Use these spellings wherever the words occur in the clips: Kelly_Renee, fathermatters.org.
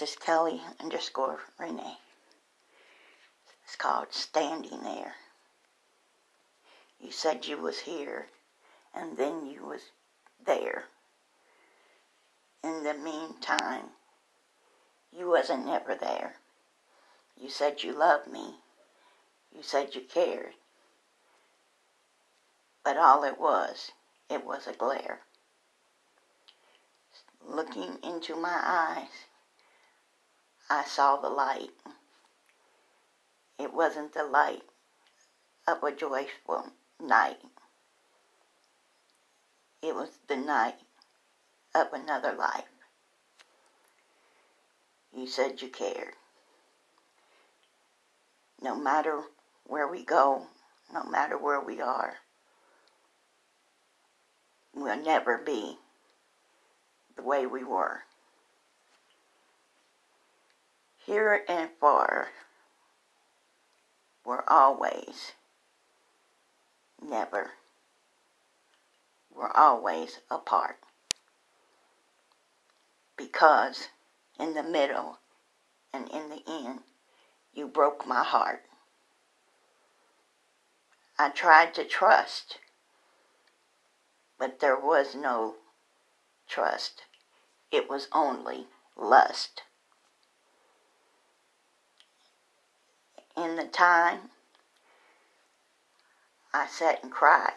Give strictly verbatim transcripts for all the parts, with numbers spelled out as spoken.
It's just Kelly underscore Renee. It's called Standing There. You said you was here, and then you was there. In the meantime, you wasn't never there. You said you loved me. You said you cared. But all it was, it was a glare. Looking into my eyes, I saw the light. It wasn't the light of a joyful night. It was the night of another life. You said you cared. No matter where we go, no matter where we are, we'll never be the way we were. Here and far, we're always never. We're always apart. Because in the middle and in the end, you broke my heart. I tried to trust, but there was no trust. It was only lust. In the time, I sat and cried,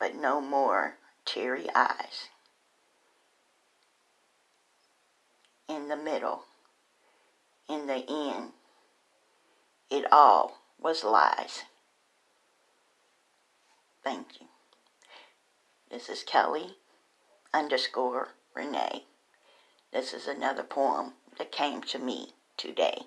but no more teary eyes. In the middle, in the end, it all was lies. Thank you. This is Kelly underscore Renee. This is another poem that came to me today.